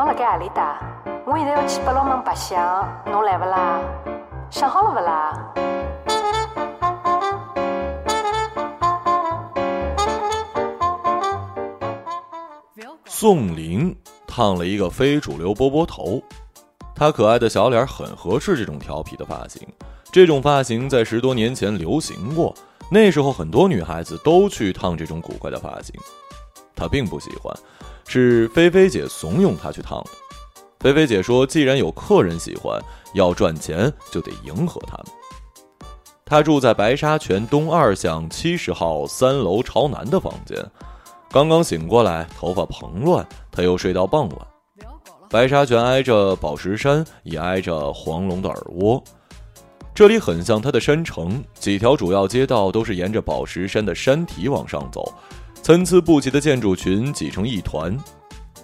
侬辣盖何里搭？我现在要去八龙门白相，侬来不啦？想好了不啦？宋林烫了一个非主流波波头，她可爱的小脸很合适这种调皮的发型。这种发型在10多年前流行过，那时候很多女孩子都去烫这种古怪的发型。她并不喜欢，是菲菲姐怂恿她去烫的。菲菲姐说，既然有客人喜欢，要赚钱就得迎合他们。她住在白沙泉东2巷70号3楼朝南的房间，刚刚醒过来，头发蓬乱，她又睡到傍晚。白沙泉挨着宝石山，也挨着黄龙的耳窝，这里很像它的山城，几条主要街道都是沿着宝石山的山体往上走，参差不齐的建筑群挤成一团。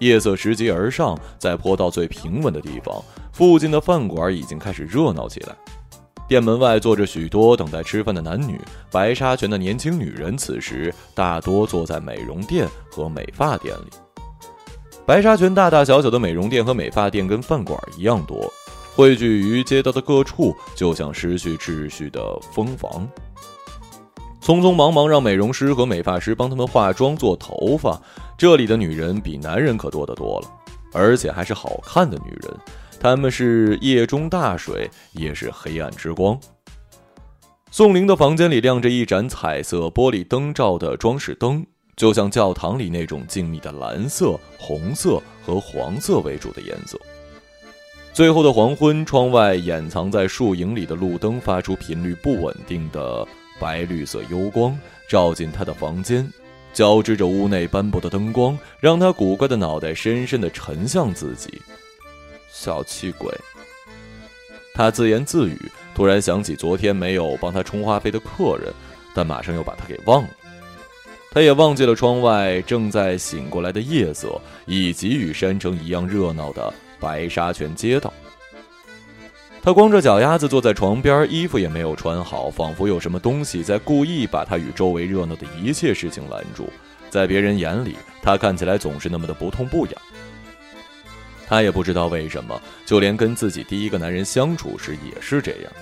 夜色拾级而上，在坡道最平稳的地方，附近的饭馆已经开始热闹起来。店门外坐着许多等待吃饭的男女，白沙泉的年轻女人此时大多坐在美容店和美发店里。白沙泉大大小小的美容店和美发店跟饭馆一样多，汇聚于街道的各处，就像失去秩序的蜂房。匆匆忙忙让美容师和美发师帮他们化妆做头发，这里的女人比男人可多得多了，而且还是好看的女人，她们是夜中大水，也是黑暗之光。宋玲的房间里亮着一盏彩色玻璃灯罩的装饰灯，就像教堂里那种静谧的蓝色、红色和黄色为主的颜色。最后的黄昏，窗外掩藏在树影里的路灯发出频率不稳定的白绿色幽光，照进他的房间，交织着屋内斑驳的灯光，让他古怪的脑袋深深地沉向自己。小气鬼，他自言自语，突然想起昨天没有帮他充话费的客人，但马上又把他给忘了。他也忘记了窗外正在醒过来的夜色，以及与山城一样热闹的白沙泉街道。他光着脚丫子坐在床边，衣服也没有穿好，仿佛有什么东西在故意把他与周围热闹的一切事情拦住。在别人眼里，他看起来总是那么的不痛不痒。他也不知道为什么，就连跟自己第一个男人相处时也是这样。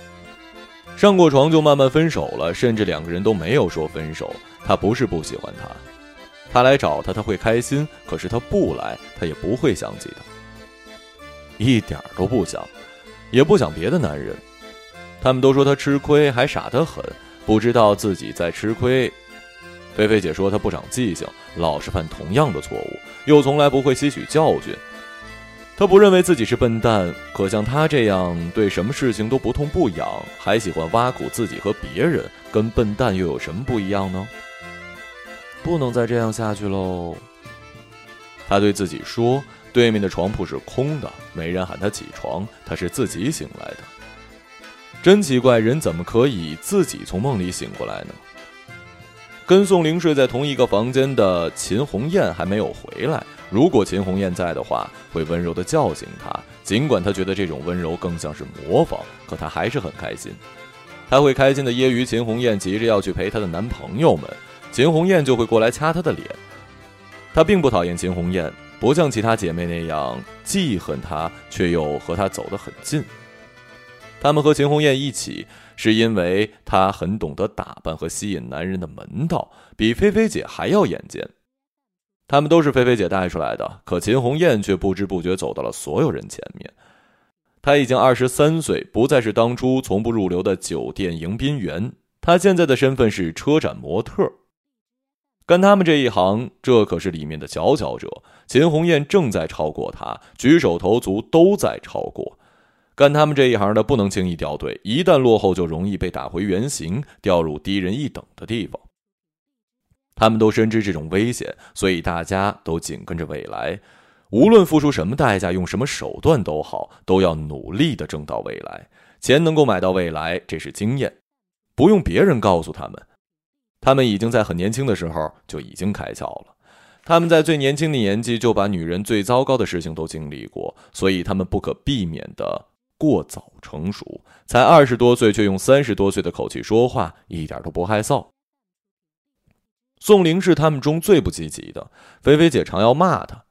上过床就慢慢分手了，甚至2个人都没有说分手。他不是不喜欢他，他来找他，他会开心，可是他不来，他也不会想起他，一点都不想，也不想别的男人。他们都说他吃亏，还傻得很，不知道自己在吃亏。菲菲姐说他不长记性，老是犯同样的错误，又从来不会吸取教训。他不认为自己是笨蛋，可像他这样对什么事情都不痛不痒，还喜欢挖苦自己和别人，跟笨蛋又有什么不一样呢？不能再这样下去喽，他对自己说。对面的床铺是空的，没人喊他起床，他是自己醒来的。真奇怪，人怎么可以自己从梦里醒过来呢？跟宋玲睡在同一个房间的秦红艳还没有回来，如果秦红艳在的话，会温柔地叫醒他，尽管他觉得这种温柔更像是模仿，可他还是很开心。他会开心地揶揄秦红艳急着要去陪他的男朋友们，秦红艳就会过来掐他的脸。他并不讨厌秦红艳，不像其他姐妹那样记恨她，却又和她走得很近。她们和秦红艳一起，是因为她很懂得打扮和吸引男人的门道，比菲菲姐还要眼尖。她们都是菲菲姐带出来的，可秦红艳却不知不觉走到了所有人前面。她已经23岁，不再是当初从不入流的酒店迎宾员，她现在的身份是车展模特。干他们这一行，这可是里面的佼佼者。秦红艳正在超过他，举手投足都在超过。干他们这一行的不能轻易掉队，一旦落后就容易被打回原形，掉入低人一等的地方。他们都深知这种危险，所以大家都紧跟着未来，无论付出什么代价，用什么手段都好，都要努力地挣到未来。钱能够买到未来，这是经验，不用别人告诉他们。他们已经在很年轻的时候就已经开窍了，他们在最年轻的年纪就把女人最糟糕的事情都经历过，所以他们不可避免的过早成熟，才20多岁却用30多岁的口气说话，一点都不害臊。宋玲是他们中最不积极的，菲菲姐常要骂她，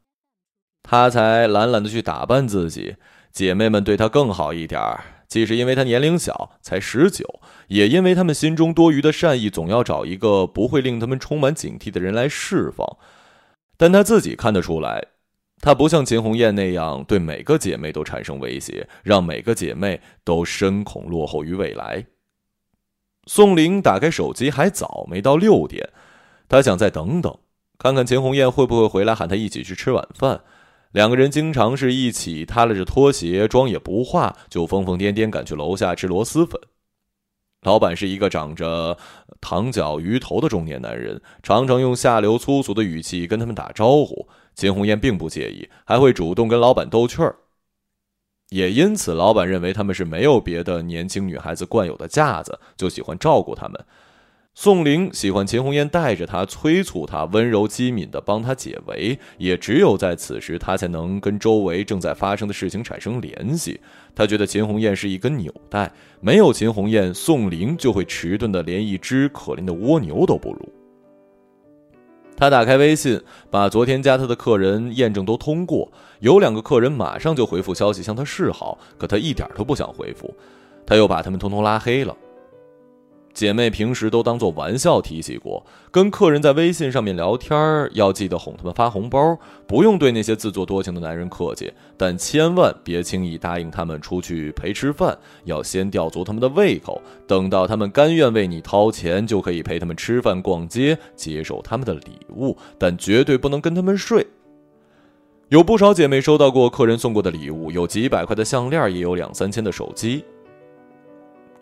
他才懒懒的去打扮自己，姐妹们对他更好一点儿。既是因为他年龄小，才19，也因为他们心中多余的善意总要找一个不会令他们充满警惕的人来释放。但他自己看得出来，他不像秦红艳那样对每个姐妹都产生威胁，让每个姐妹都深恐落后于未来。宋玲打开手机还早，没到6点，他想再等等，看看秦红艳会不会回来喊他一起去吃晚饭。两个人经常是一起踏拉着拖鞋，妆也不化，就疯疯癫癫赶去楼下吃螺蛳粉。老板是一个长着糖脚鱼头的中年男人，常常用下流粗俗的语气跟他们打招呼。秦红艳并不介意，还会主动跟老板逗趣儿。也因此，老板认为他们是没有别的年轻女孩子惯有的架子，就喜欢照顾他们。宋玲喜欢秦红艳带着她，催促她，温柔机敏地帮她解围，也只有在此时，她才能跟周围正在发生的事情产生联系。她觉得秦红艳是一根纽带，没有秦红艳，宋玲就会迟钝的连一只可怜的蜗牛都不如。她打开微信，把昨天加她的客人验证都通过，有2个客人马上就回复消息向她示好，可她一点都不想回复，她又把他们通通拉黑了。姐妹平时都当作玩笑提起过，跟客人在微信上面聊天，要记得哄他们发红包，不用对那些自作多情的男人客气，但千万别轻易答应他们出去陪吃饭，要先吊足他们的胃口，等到他们甘愿为你掏钱，就可以陪他们吃饭逛街，接受他们的礼物，但绝对不能跟他们睡。有不少姐妹收到过客人送过的礼物，有几百块的项链，也有2、3千的手机。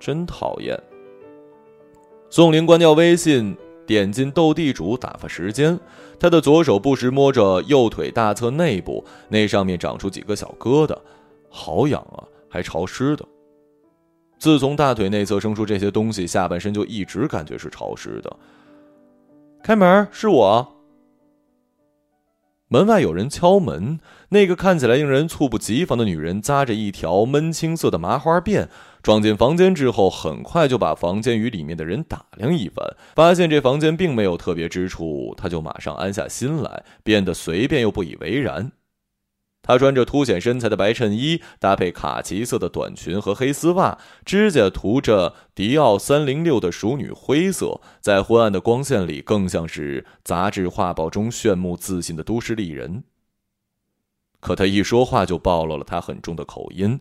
真讨厌。宋玲关掉微信，点进斗地主打发时间。她的左手不时摸着右腿大侧内部，那上面长出几个小疙瘩，好痒啊，还潮湿的。自从大腿内侧生出这些东西，下半身就一直感觉是潮湿的。开门，是我。门外有人敲门，那个看起来令人猝不及防的女人扎着一条闷青色的麻花辫，闯进房间之后，很快就把房间与里面的人打量一番，发现这房间并没有特别之处，她就马上安下心来，变得随便又不以为然。她穿着凸显身材的白衬衣，搭配卡其色的短裙和黑丝袜，指甲涂着迪奥306的熟女灰色，在昏暗的光线里更像是杂志画报中炫目自信的都市丽人。可她一说话就暴露了她很重的口音，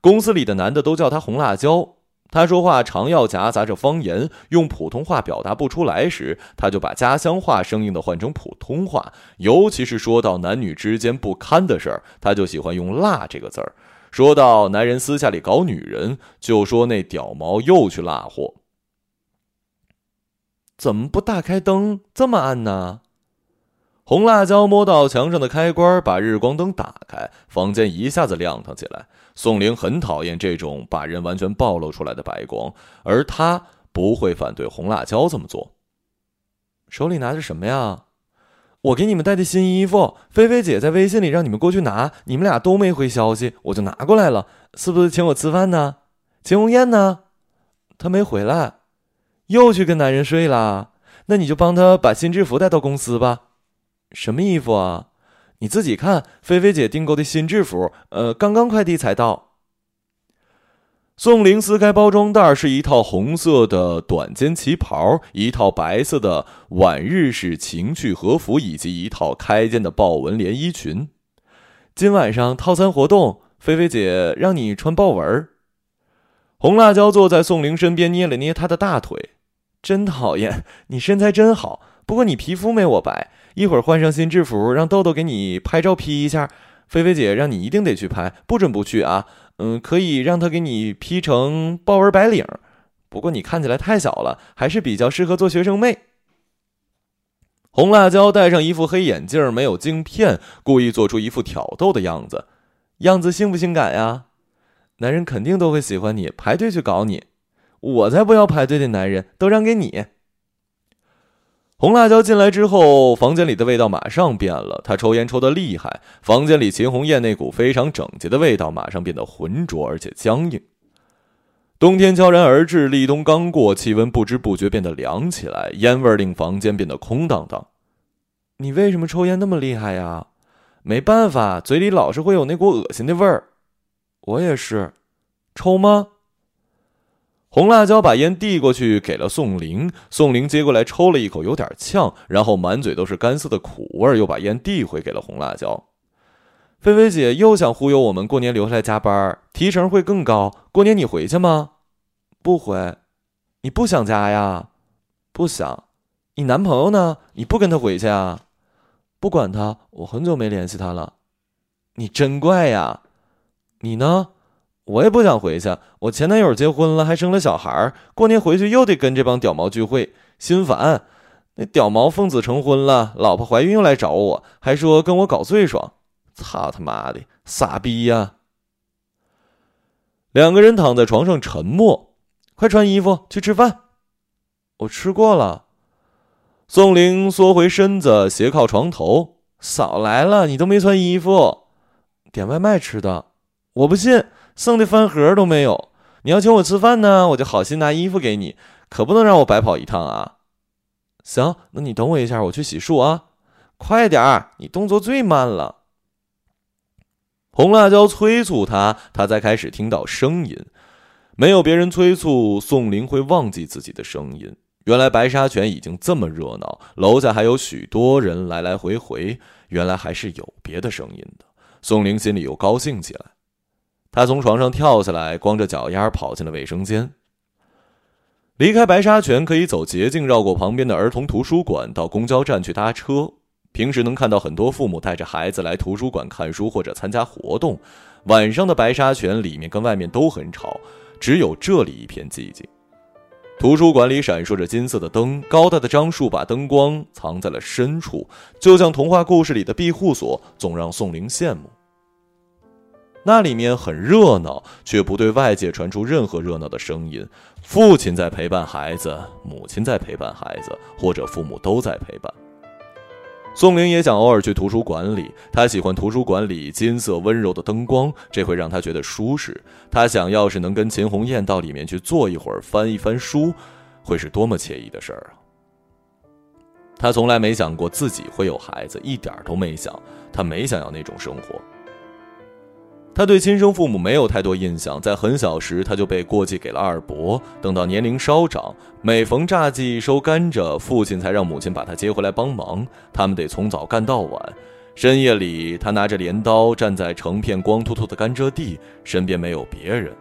公司里的男的都叫她红辣椒。她说话常要夹杂着方言，用普通话表达不出来时，她就把家乡话生硬的换成普通话。尤其是说到男女之间不堪的事儿，她就喜欢用辣这个字儿；说到男人私下里搞女人，就说那屌毛又去辣货。怎么不大开灯，这么暗呢？红辣椒摸到墙上的开关，把日光灯打开，房间一下子亮堂起来。宋玲很讨厌这种把人完全暴露出来的白光，而她不会反对红辣椒这么做。手里拿着什么呀？我给你们带的新衣服，菲菲姐在微信里让你们过去拿，你们俩都没回消息，我就拿过来了。是不是请我吃饭呢？秦红艳呢？她没回来，又去跟男人睡了。那你就帮她把新制服带到公司吧。什么衣服啊？你自己看，菲菲姐订购的新制服，刚刚快递才到。宋玲撕开包装袋，是一套红色的短肩旗袍，一套白色的晚日式情趣和服，以及一套开肩的豹纹连衣裙。今晚上套餐活动，菲菲姐让你穿豹纹。红辣椒坐在宋玲身边，捏了捏她的大腿。真讨厌，你身材真好，不过你皮肤没我白。一会儿换上新制服，让豆豆给你拍照 P 一下，菲菲姐让你一定得去拍，不准不去啊。可以让她给你 P 成豹纹白领，不过你看起来太小了，还是比较适合做学生妹。红辣椒戴上一副黑眼镜，没有镜片，故意做出一副挑逗的样子。样子性不性感呀？男人肯定都会喜欢你，排队去搞你。我才不要排队的男人，都让给你。红辣椒进来之后，房间里的味道马上变了，她抽烟抽得厉害，房间里秦红艳那股非常整洁的味道马上变得浑浊而且僵硬。冬天悄然而至，立冬刚过，气温不知不觉变得凉起来，烟味令房间变得空荡荡。你为什么抽烟那么厉害呀？没办法，嘴里老是会有那股恶心的味儿。我也是。抽吗？红辣椒把烟递过去给了宋玲，宋玲接过来抽了一口，有点呛，然后满嘴都是干涩的苦味，又把烟递回给了红辣椒。菲菲姐又想忽悠我们过年留下来加班，提成会更高。过年你回去吗？不回。你不想家呀？不想。你男朋友呢？你不跟他回去啊？不管他，我很久没联系他了。你真怪呀。你呢？我也不想回去，我前男友结婚了，还生了小孩，过年回去又得跟这帮屌毛聚会，心烦。那屌毛奉子成婚了，老婆怀孕又来找我，还说跟我搞最爽。操他妈的，傻逼呀！两个人躺在床上沉默。快穿衣服去吃饭。我吃过了。宋玲缩回身子，斜靠床头。嫂来了，你都没穿衣服。点外卖吃的。我不信。剩的饭盒都没有，你要请我吃饭呢，我就好心拿衣服给你，可不能让我白跑一趟啊！行，那你等我一下，我去洗漱啊！快点，你动作最慢了。红辣椒催促他，他才开始听到声音。没有别人催促，宋玲会忘记自己的声音。原来白沙泉已经这么热闹，楼下还有许多人来来回回，原来还是有别的声音的。宋玲心里又高兴起来。他从床上跳下来，光着脚丫跑进了卫生间。离开白沙泉可以走捷径，绕过旁边的儿童图书馆，到公交站去搭车。平时能看到很多父母带着孩子来图书馆看书或者参加活动。晚上的白沙泉里面跟外面都很吵，只有这里一片寂静。图书馆里闪烁着金色的灯，高大的樟树把灯光藏在了深处，就像童话故事里的庇护所，总让宋玲羡慕。那里面很热闹，却不对外界传出任何热闹的声音。父亲在陪伴孩子，母亲在陪伴孩子，或者父母都在陪伴。宋玲也想偶尔去图书馆里，她喜欢图书馆里金色温柔的灯光，这会让她觉得舒适。她想要是能跟秦红艳到里面去坐一会儿，翻一翻书，会是多么惬意的事儿啊！她从来没想过自己会有孩子，一点都没想，她没想要那种生活。他对亲生父母没有太多印象，在很小时他就被过继给了二伯，等到年龄稍长，每逢榨季收甘蔗，父亲才让母亲把他接回来帮忙，他们得从早干到晚。深夜里，他拿着镰刀站在成片光秃秃的甘蔗地，身边没有别人，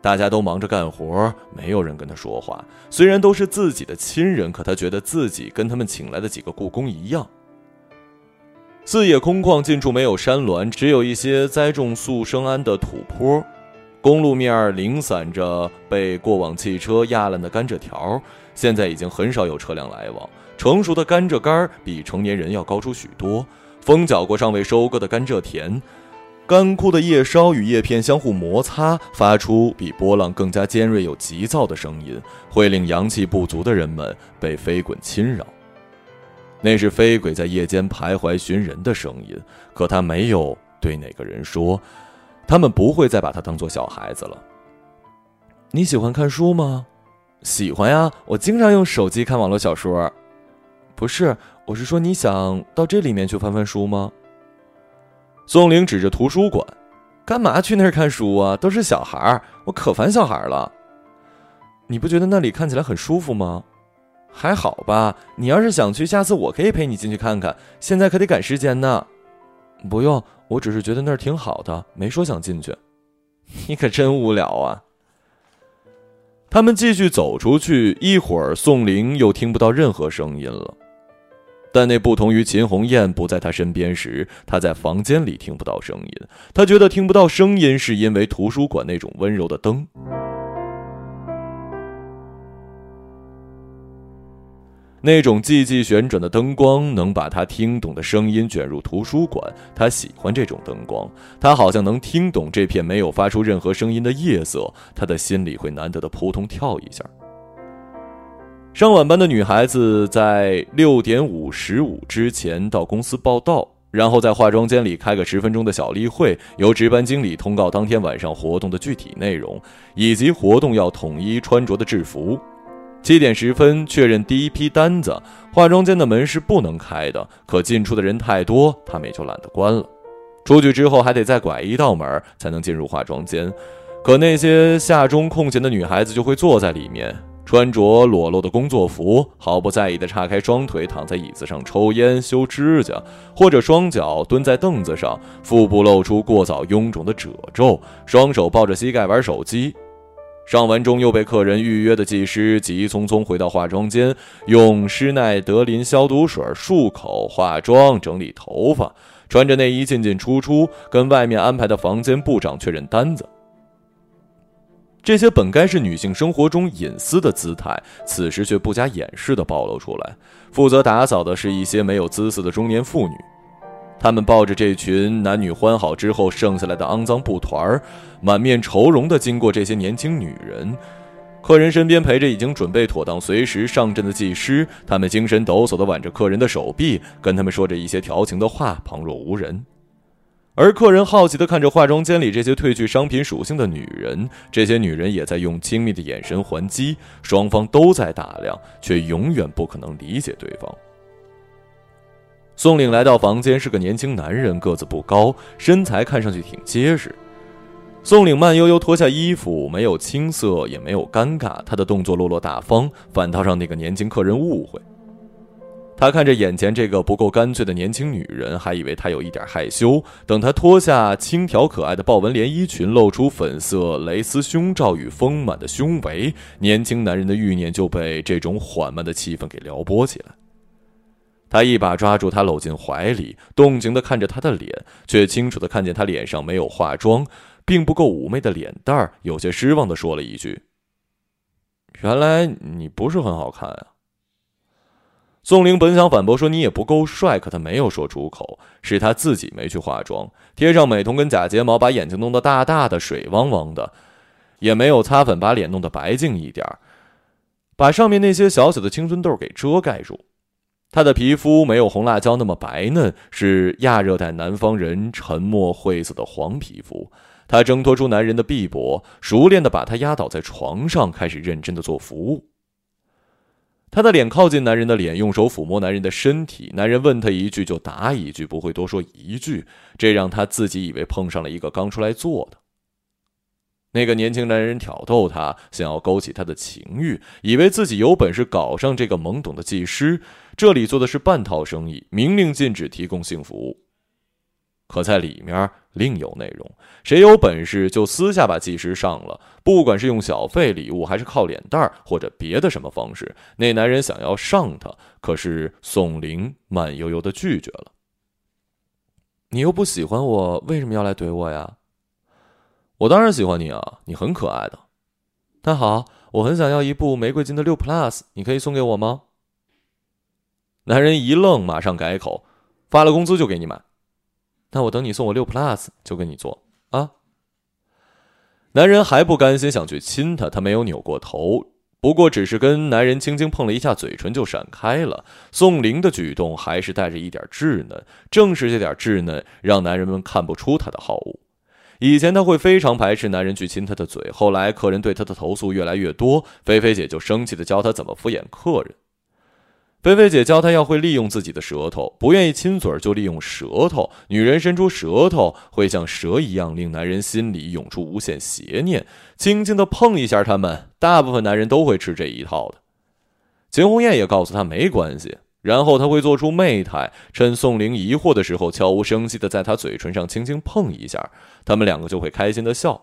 大家都忙着干活，没有人跟他说话。虽然都是自己的亲人，可他觉得自己跟他们请来的几个雇工一样。四野空旷，近处没有山峦，只有一些栽种速生桉的土坡。公路面零散着被过往汽车压烂的甘蔗条，现在已经很少有车辆来往。成熟的甘蔗杆比成年人要高出许多，风搅过尚未收割的甘蔗田，干枯的叶梢与叶片相互摩擦，发出比波浪更加尖锐又急躁的声音，会令阳气不足的人们被飞滚侵扰。那是飞鬼在夜间徘徊寻人的声音，可他没有对哪个人说，他们不会再把他当作小孩子了。你喜欢看书吗？喜欢呀，我经常用手机看网络小说。不是，我是说你想到这里面去翻翻书吗？宋玲指着图书馆，干嘛去那儿看书啊？都是小孩，我可烦小孩了。你不觉得那里看起来很舒服吗？还好吧，你要是想去，下次我可以陪你进去看看，现在可得赶时间呢。不用，我只是觉得那儿挺好的，没说想进去。你可真无聊啊。他们继续走出去，一会儿宋玲又听不到任何声音了。但那不同于秦红艳不在他身边时，他在房间里听不到声音。他觉得听不到声音是因为图书馆那种温柔的灯。那种寂寂旋转的灯光能把他听懂的声音卷入图书馆，他喜欢这种灯光，他好像能听懂这片没有发出任何声音的夜色，他的心里会难得的扑通跳一下。上晚班的女孩子在6:55之前到公司报到，然后在化妆间里开个10分钟的小例会，由值班经理通告当天晚上活动的具体内容，以及活动要统一穿着的制服。7点10分确认第一批单子，化妆间的门是不能开的，可进出的人太多，他们也就懒得关了。出去之后还得再拐一道门才能进入化妆间，可那些下钟空闲的女孩子就会坐在里面，穿着裸露的工作服，毫不在意地岔开双腿躺在椅子上抽烟、修指甲，或者双脚蹲在凳子上，腹部露出过早臃肿的褶皱，双手抱着膝盖玩手机。上完钟又被客人预约的技师急匆匆回到化妆间，用施耐德林消毒水漱口、化妆、整理头发，穿着内衣进进出出，跟外面安排的房间部长确认单子。这些本该是女性生活中隐私的姿态，此时却不加掩饰地暴露出来。负责打扫的是一些没有姿色的中年妇女，她们抱着这群男女欢好之后剩下来的肮脏布团，满面愁容地经过这些年轻女人。客人身边陪着已经准备妥当随时上阵的技师，他们精神抖擞地挽着客人的手臂，跟他们说着一些调情的话，旁若无人。而客人好奇地看着化妆间里这些褪去商品属性的女人，这些女人也在用亲密的眼神还击，双方都在打量，却永远不可能理解对方。宋岭来到房间，是个年轻男人，个子不高，身材看上去挺结实。宋岭慢悠悠脱下衣服，没有青涩也没有尴尬，他的动作落落大方，反倒让那个年轻客人误会。他看着眼前这个不够干脆的年轻女人，还以为她有一点害羞，等她脱下轻条可爱的豹纹连衣裙，露出粉色蕾丝胸罩与丰满的胸围，年轻男人的欲念就被这种缓慢的气氛给撩拨起来。他一把抓住她，搂进怀里，动情地看着她的脸，却清楚地看见她脸上没有化妆，并不够妩媚的脸蛋儿，有些失望地说了一句：“原来你不是很好看啊。”宋玲本想反驳说你也不够帅，可他没有说出口，是他自己没去化妆，贴上美瞳跟假睫毛，把眼睛弄得大大的、水汪汪的，也没有擦粉，把脸弄得白净一点，把上面那些小小的青春痘给遮盖住。他的皮肤没有红辣椒那么白嫩，是亚热带南方人沉默晦涩的黄皮肤。他挣脱出男人的臂膊，熟练地把他压倒在床上，开始认真地做服务。他的脸靠近男人的脸，用手抚摸男人的身体，男人问他一句就答一句，不会多说一句，这让他自己以为碰上了一个刚出来做的。那个年轻男人挑逗他，想要勾起他的情欲，以为自己有本事搞上这个懵懂的技师。这里做的是半套生意，明令禁止提供性服务，可在里面另有内容。谁有本事就私下把技师上了，不管是用小费、礼物，还是靠脸蛋或者别的什么方式。那男人想要上他，可是宋玲慢悠悠地拒绝了。你又不喜欢我，为什么要来怼我呀？我当然喜欢你啊，你很可爱的。那好，我很想要一部玫瑰金的6 Plus， 你可以送给我吗？男人一愣，马上改口，发了工资就给你买。那我等你送我6 Plus 就跟你做啊。男人还不甘心，想去亲她，她没有扭过头，不过只是跟男人轻轻碰了一下嘴唇就闪开了。宋玲的举动还是带着一点稚嫩，正是这点稚嫩让男人们看不出她的好恶。以前她会非常排斥男人去亲她的嘴，后来客人对她的投诉越来越多，菲菲姐就生气地教她怎么敷衍客人。菲菲姐教她要会利用自己的舌头，不愿意亲嘴就利用舌头，女人伸出舌头会像蛇一样令男人心里涌出无限邪念，轻轻地碰一下他们，大部分男人都会吃这一套的。秦红艳也告诉她没关系，然后她会做出媚态，趁宋玲疑惑的时候悄无声息地在她嘴唇上轻轻碰一下，他们两个就会开心地笑。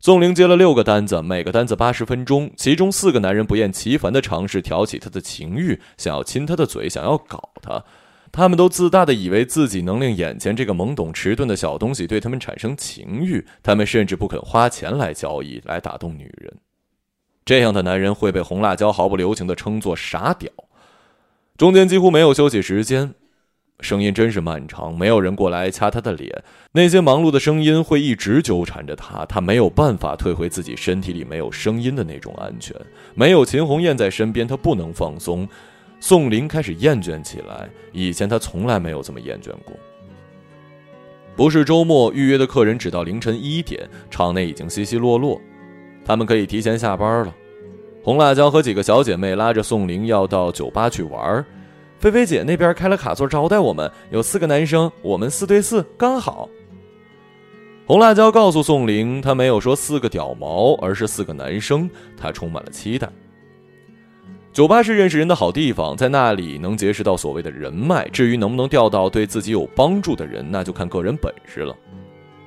宋玲接了6个单子，每个单子80分钟，其中4个男人不厌其烦地尝试挑起她的情欲，想要亲她的嘴，想要搞她。他们都自大地以为自己能令眼前这个懵懂迟钝的小东西对他们产生情欲，他们甚至不肯花钱来交易，来打动女人。这样的男人会被红辣椒毫不留情地称作傻屌。中间几乎没有休息时间。声音真是漫长，没有人过来掐他的脸，那些忙碌的声音会一直纠缠着他，他没有办法退回自己身体里没有声音的那种安全。没有秦红艳在身边，他不能放松。宋林开始厌倦起来，以前他从来没有这么厌倦过。不是周末，预约的客人只到凌晨1点，场内已经稀稀落落，他们可以提前下班了。红辣椒和几个小姐妹拉着宋玲要到酒吧去玩，菲菲姐那边开了卡座招待我们，有4个男生，我们4对4刚好。红辣椒告诉宋玲，她没有说4个屌毛，而是4个男生，她充满了期待。酒吧是认识人的好地方，在那里能结识到所谓的人脉，至于能不能钓到对自己有帮助的人，那就看个人本事了。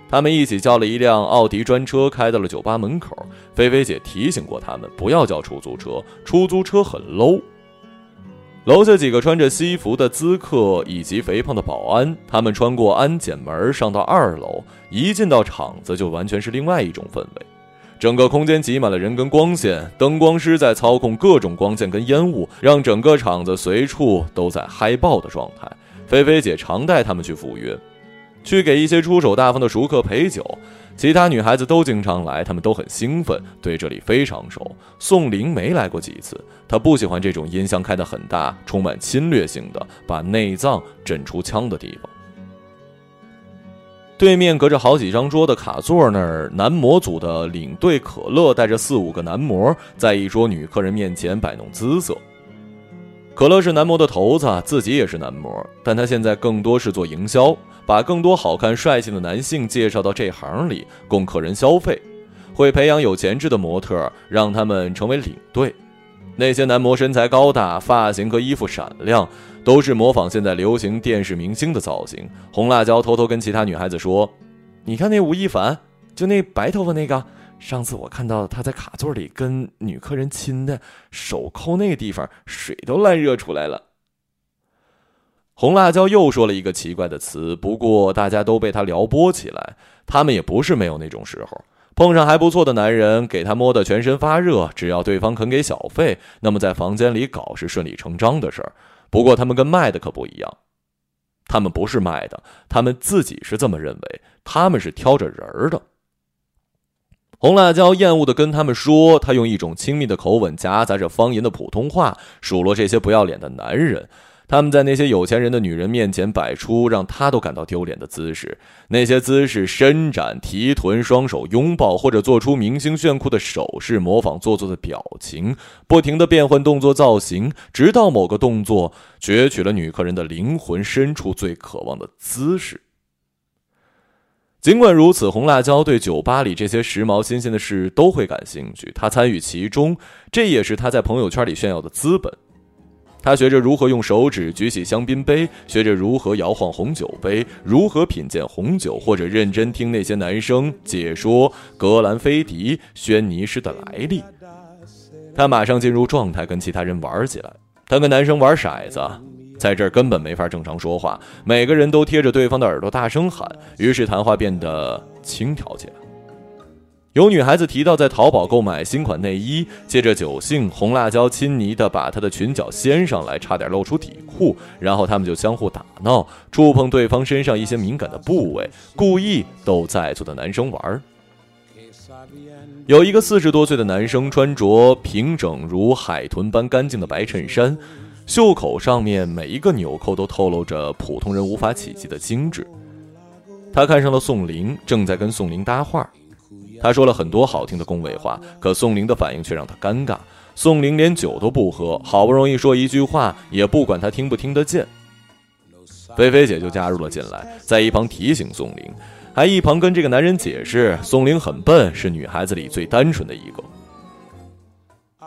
他们一起叫了一辆奥迪专车，开到了酒吧门口。菲菲姐提醒过他们不要叫出租车，出租车很 low。 楼下几个穿着西服的咨客以及肥胖的保安，他们穿过安检门上到2楼，一进到场子就完全是另外一种氛围。整个空间挤满了人跟光线，灯光师在操控各种光线跟烟雾，让整个场子随处都在嗨爆的状态。菲菲姐常带他们去赴约，去给一些出手大方的熟客陪酒，其他女孩子都经常来，她们都很兴奋，对这里非常熟。宋玲没来过几次，她不喜欢这种音箱开得很大、充满侵略性的、把内脏震出腔的地方。对面隔着好几张桌的卡座那儿，男模组的领队可乐带着4、5个男模，在一桌女客人面前摆弄姿色。可乐是男模的头子，自己也是男模，但他现在更多是做营销，把更多好看帅气的男性介绍到这行里，供客人消费，会培养有潜质的模特，让他们成为领队。那些男模身材高大，发型和衣服闪亮，都是模仿现在流行电视明星的造型。红辣椒偷偷跟其他女孩子说：“你看那吴亦凡，就那白头发那个。”上次我看到他在卡座里跟女客人亲的，手抠那个地方水都烂热出来了。红辣椒又说了一个奇怪的词，不过大家都被他撩拨起来，他们也不是没有那种时候，碰上还不错的男人，给他摸得全身发热，只要对方肯给小费，那么在房间里搞是顺理成章的事儿。不过他们跟卖的可不一样，他们不是卖的，他们自己是这么认为，他们是挑着人儿的。红辣椒厌恶地跟他们说，他用一种亲密的口吻夹杂着方言的普通话数落这些不要脸的男人，他们在那些有钱人的女人面前摆出让他都感到丢脸的姿势，那些姿势伸展、提臀、双手拥抱，或者做出明星炫酷的手势，模仿做作的表情，不停地变换动作造型，直到某个动作攫取了女客人的灵魂深处最渴望的姿势。尽管如此，红辣椒对酒吧里这些时髦新鲜的事都会感兴趣，他参与其中，这也是他在朋友圈里炫耀的资本。他学着如何用手指举起香槟杯，学着如何摇晃红酒杯，如何品鉴红酒，或者认真听那些男生解说格兰菲迪、轩尼诗的来历。他马上进入状态，跟其他人玩起来。他跟男生玩骰子，在这儿根本没法正常说话，每个人都贴着对方的耳朵大声喊，于是谈话变得轻佻起来。有女孩子提到在淘宝购买新款内衣，借着酒兴，红辣椒亲昵地把她的裙角掀上来，差点露出底裤，然后他们就相互打闹，触碰对方身上一些敏感的部位，故意逗在座的男生玩。有一个40多岁的男生，穿着平整如海豚般干净的白衬衫，袖口上面每一个纽扣都透露着普通人无法企及的精致。他看上了宋玲，正在跟宋玲搭话，他说了很多好听的恭维话，可宋玲的反应却让他尴尬。宋玲连酒都不喝，好不容易说一句话，也不管他听不听得见。菲菲姐就加入了进来，在一旁提醒宋玲，还一旁跟这个男人解释，宋玲很笨，是女孩子里最单纯的一个。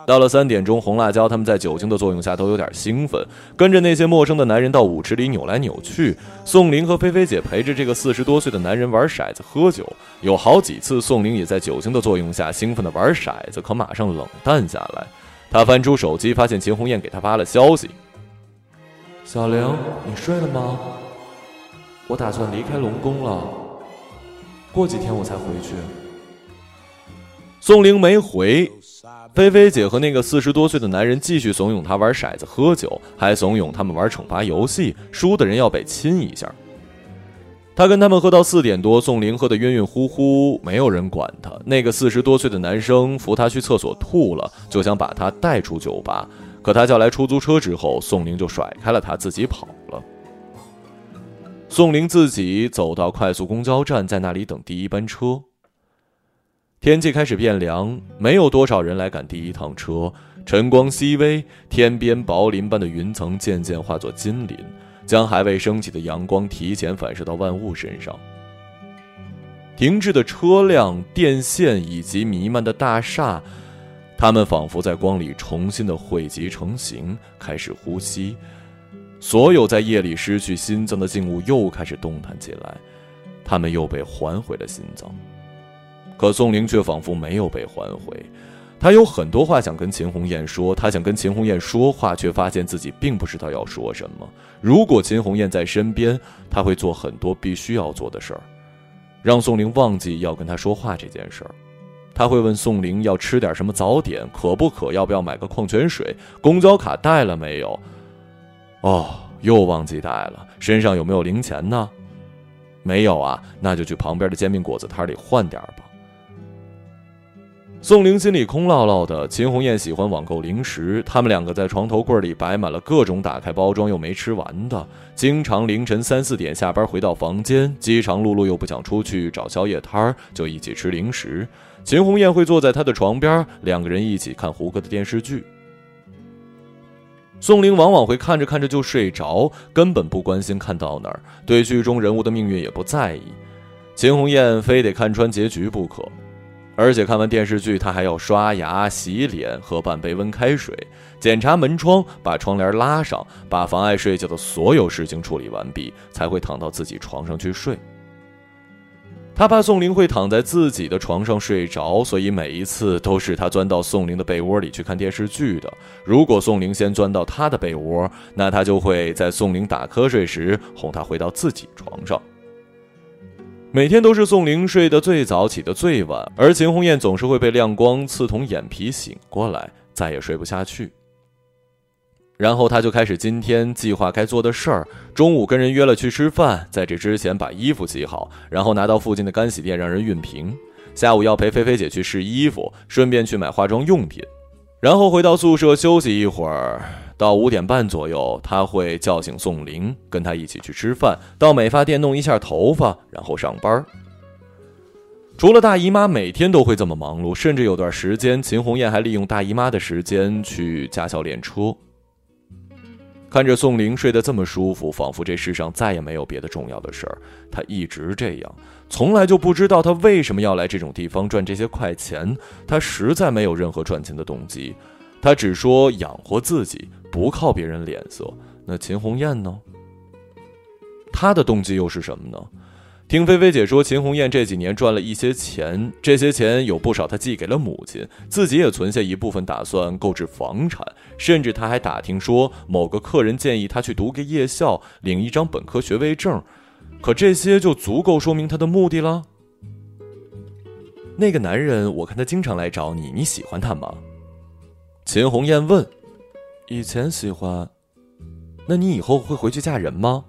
到了3点钟，红辣椒他们在酒精的作用下都有点兴奋，跟着那些陌生的男人到舞池里扭来扭去。宋玲和菲菲姐陪着这个40多岁的男人玩骰子喝酒，有好几次宋玲也在酒精的作用下兴奋地玩骰子，可马上冷淡下来。她翻出手机，发现秦红艳给她发了消息：“小玲，你睡了吗？我打算离开龙宫了，过几天我才回去。”宋玲没回，菲菲姐和那个40多岁的男人继续怂恿她玩骰子喝酒，还怂恿他们玩惩罚游戏，输的人要被亲一下。她跟他们喝到4点多，宋玲喝得晕晕乎乎，没有人管她。那个40多岁的男生扶她去厕所吐了，就想把她带出酒吧，可她叫来出租车之后，宋玲就甩开了她，自己跑了。宋玲自己走到快速公交站，在那里等第1班车。天气开始变凉，没有多少人来赶第一趟车。晨光熹微，天边薄鳞般的云层渐渐化作金鳞，将还未升起的阳光提前反射到万物身上。停滞的车辆、电线以及弥漫的大厦，它们仿佛在光里重新的汇集成型，开始呼吸。所有在夜里失去心脏的静物又开始动弹起来，它们又被还回了心脏。可宋玲却仿佛没有被还回。他有很多话想跟秦红艳说，他想跟秦红艳说话，却发现自己并不知道要说什么。如果秦红艳在身边，他会做很多必须要做的事儿，让宋玲忘记要跟他说话这件事儿。他会问宋玲要吃点什么早点，渴不渴，要不要买个矿泉水，公交卡带了没有，哦，又忘记带了，身上有没有零钱呢？没有啊，那就去旁边的煎饼果子摊里换点吧。宋玲心里空落落的。秦红艳喜欢网购零食，他们两个在床头柜里摆满了各种打开包装又没吃完的，经常凌晨3、4点下班回到房间，饥肠辘辘又不想出去找宵夜摊，就一起吃零食。秦红艳会坐在他的床边，两个人一起看胡歌的电视剧。宋玲往往会看着看着就睡着，根本不关心看到哪儿，对剧中人物的命运也不在意。秦红艳非得看穿结局不可，而且看完电视剧，他还要刷牙、洗脸，喝半杯温开水，检查门窗，把窗帘拉上，把妨碍睡觉的所有事情处理完毕，才会躺到自己床上去睡。他怕宋玲会躺在自己的床上睡着，所以每一次都是他钻到宋玲的被窝里去看电视剧的。如果宋玲先钻到他的被窝，那他就会在宋玲打瞌睡时哄他回到自己床上。每天都是宋玲睡得最早，起得最晚，而秦红艳总是会被亮光刺痛眼皮醒过来，再也睡不下去。然后他就开始今天计划该做的事儿，中午跟人约了去吃饭，在这之前把衣服洗好，然后拿到附近的干洗店让人熨平。下午要陪菲菲姐去试衣服，顺便去买化妆用品，然后回到宿舍休息一会儿。到5点半左右，他会叫醒宋玲，跟他一起去吃饭，到美发店弄一下头发，然后上班。除了大姨妈每天都会这么忙碌，甚至有段时间秦红艳还利用大姨妈的时间去驾校练车。看着宋玲睡得这么舒服，仿佛这世上再也没有别的重要的事儿。他一直这样，从来就不知道他为什么要来这种地方赚这些快钱，他实在没有任何赚钱的动机。他只说养活自己，不靠别人脸色。那秦红艳呢？她的动机又是什么呢？听菲菲姐说，秦红艳这几年赚了一些钱，这些钱有不少她寄给了母亲，自己也存下一部分打算购置房产，甚至她还打听说某个客人建议她去读个夜校，领一张本科学位证。可这些就足够说明她的目的了。那个男人，我看他经常来找你，你喜欢他吗？秦红艳问。以前喜欢。那你以后会回去嫁人吗？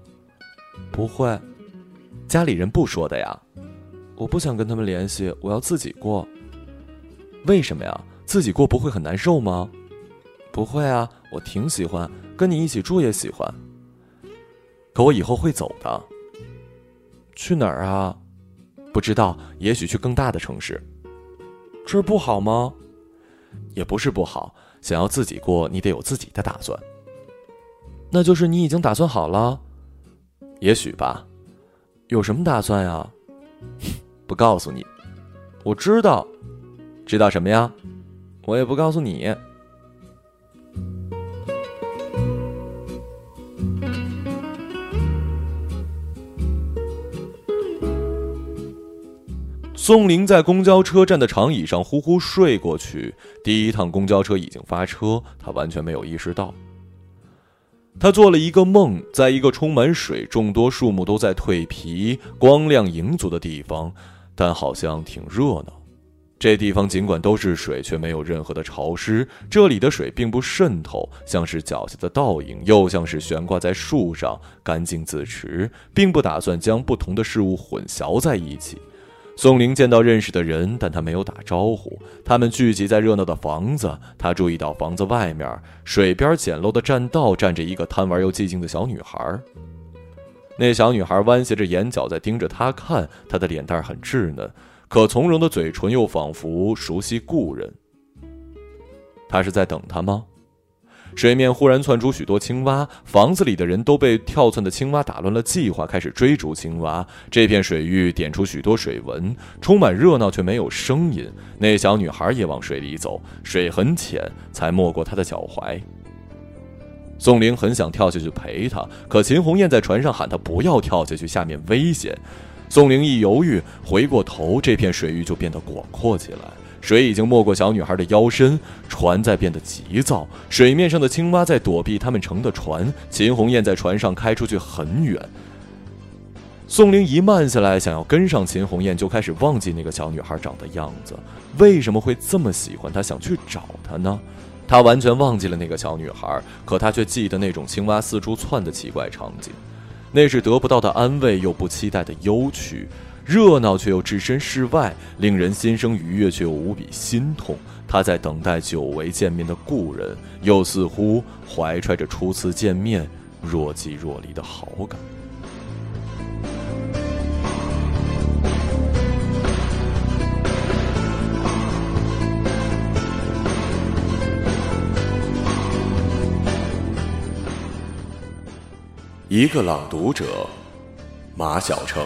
不会。家里人不说的呀。我不想跟他们联系，我要自己过。为什么呀？自己过不会很难受吗？不会啊，我挺喜欢，跟你一起住也喜欢。可我以后会走的。去哪儿啊？不知道，也许去更大的城市。这不好吗？也不是不好，想要自己过，你得有自己的打算。那就是你已经打算好了？也许吧。有什么打算呀？不告诉你。我知道。知道什么呀？我也不告诉你。宋玲在公交车站的长椅上呼呼睡过去，第一趟公交车已经发车，她完全没有意识到。她做了一个梦，在一个充满水、众多树木都在蜕皮、光亮盈足的地方，但好像挺热闹。这地方尽管都是水，却没有任何的潮湿，这里的水并不渗透，像是脚下的倒影，又像是悬挂在树上，干净自持，并不打算将不同的事物混淆在一起。宋玲见到认识的人，但她没有打招呼。他们聚集在热闹的房子，她注意到房子外面水边简陋的栈道站着一个贪玩又寂静的小女孩。那小女孩弯斜着眼角在盯着她看，她的脸蛋很稚嫩，可从容的嘴唇又仿佛熟悉故人。他是在等他吗？水面忽然窜出许多青蛙，房子里的人都被跳窜的青蛙打乱了计划，开始追逐青蛙。这片水域点出许多水纹，充满热闹却没有声音。那小女孩也往水里走，水很浅，才没过她的脚踝。宋玲很想跳下去陪她，可秦红艳在船上喊她不要跳下去，下面危险。宋玲一犹豫，回过头，这片水域就变得广阔起来。水已经没过小女孩的腰身，船在变得急躁，水面上的青蛙在躲避他们乘的船。秦红艳在船上开出去很远，宋玲一慢下来，想要跟上秦红艳，就开始忘记那个小女孩长的样子。为什么会这么喜欢她，想去找她呢？她完全忘记了那个小女孩，可她却记得那种青蛙四处窜的奇怪场景。那是得不到的安慰又不期待的忧曲，热闹却又置身事外，令人心生愉悦却又无比心痛。他在等待久违见面的故人，又似乎怀揣着初次见面若即若离的好感。一个朗读者，马晓成。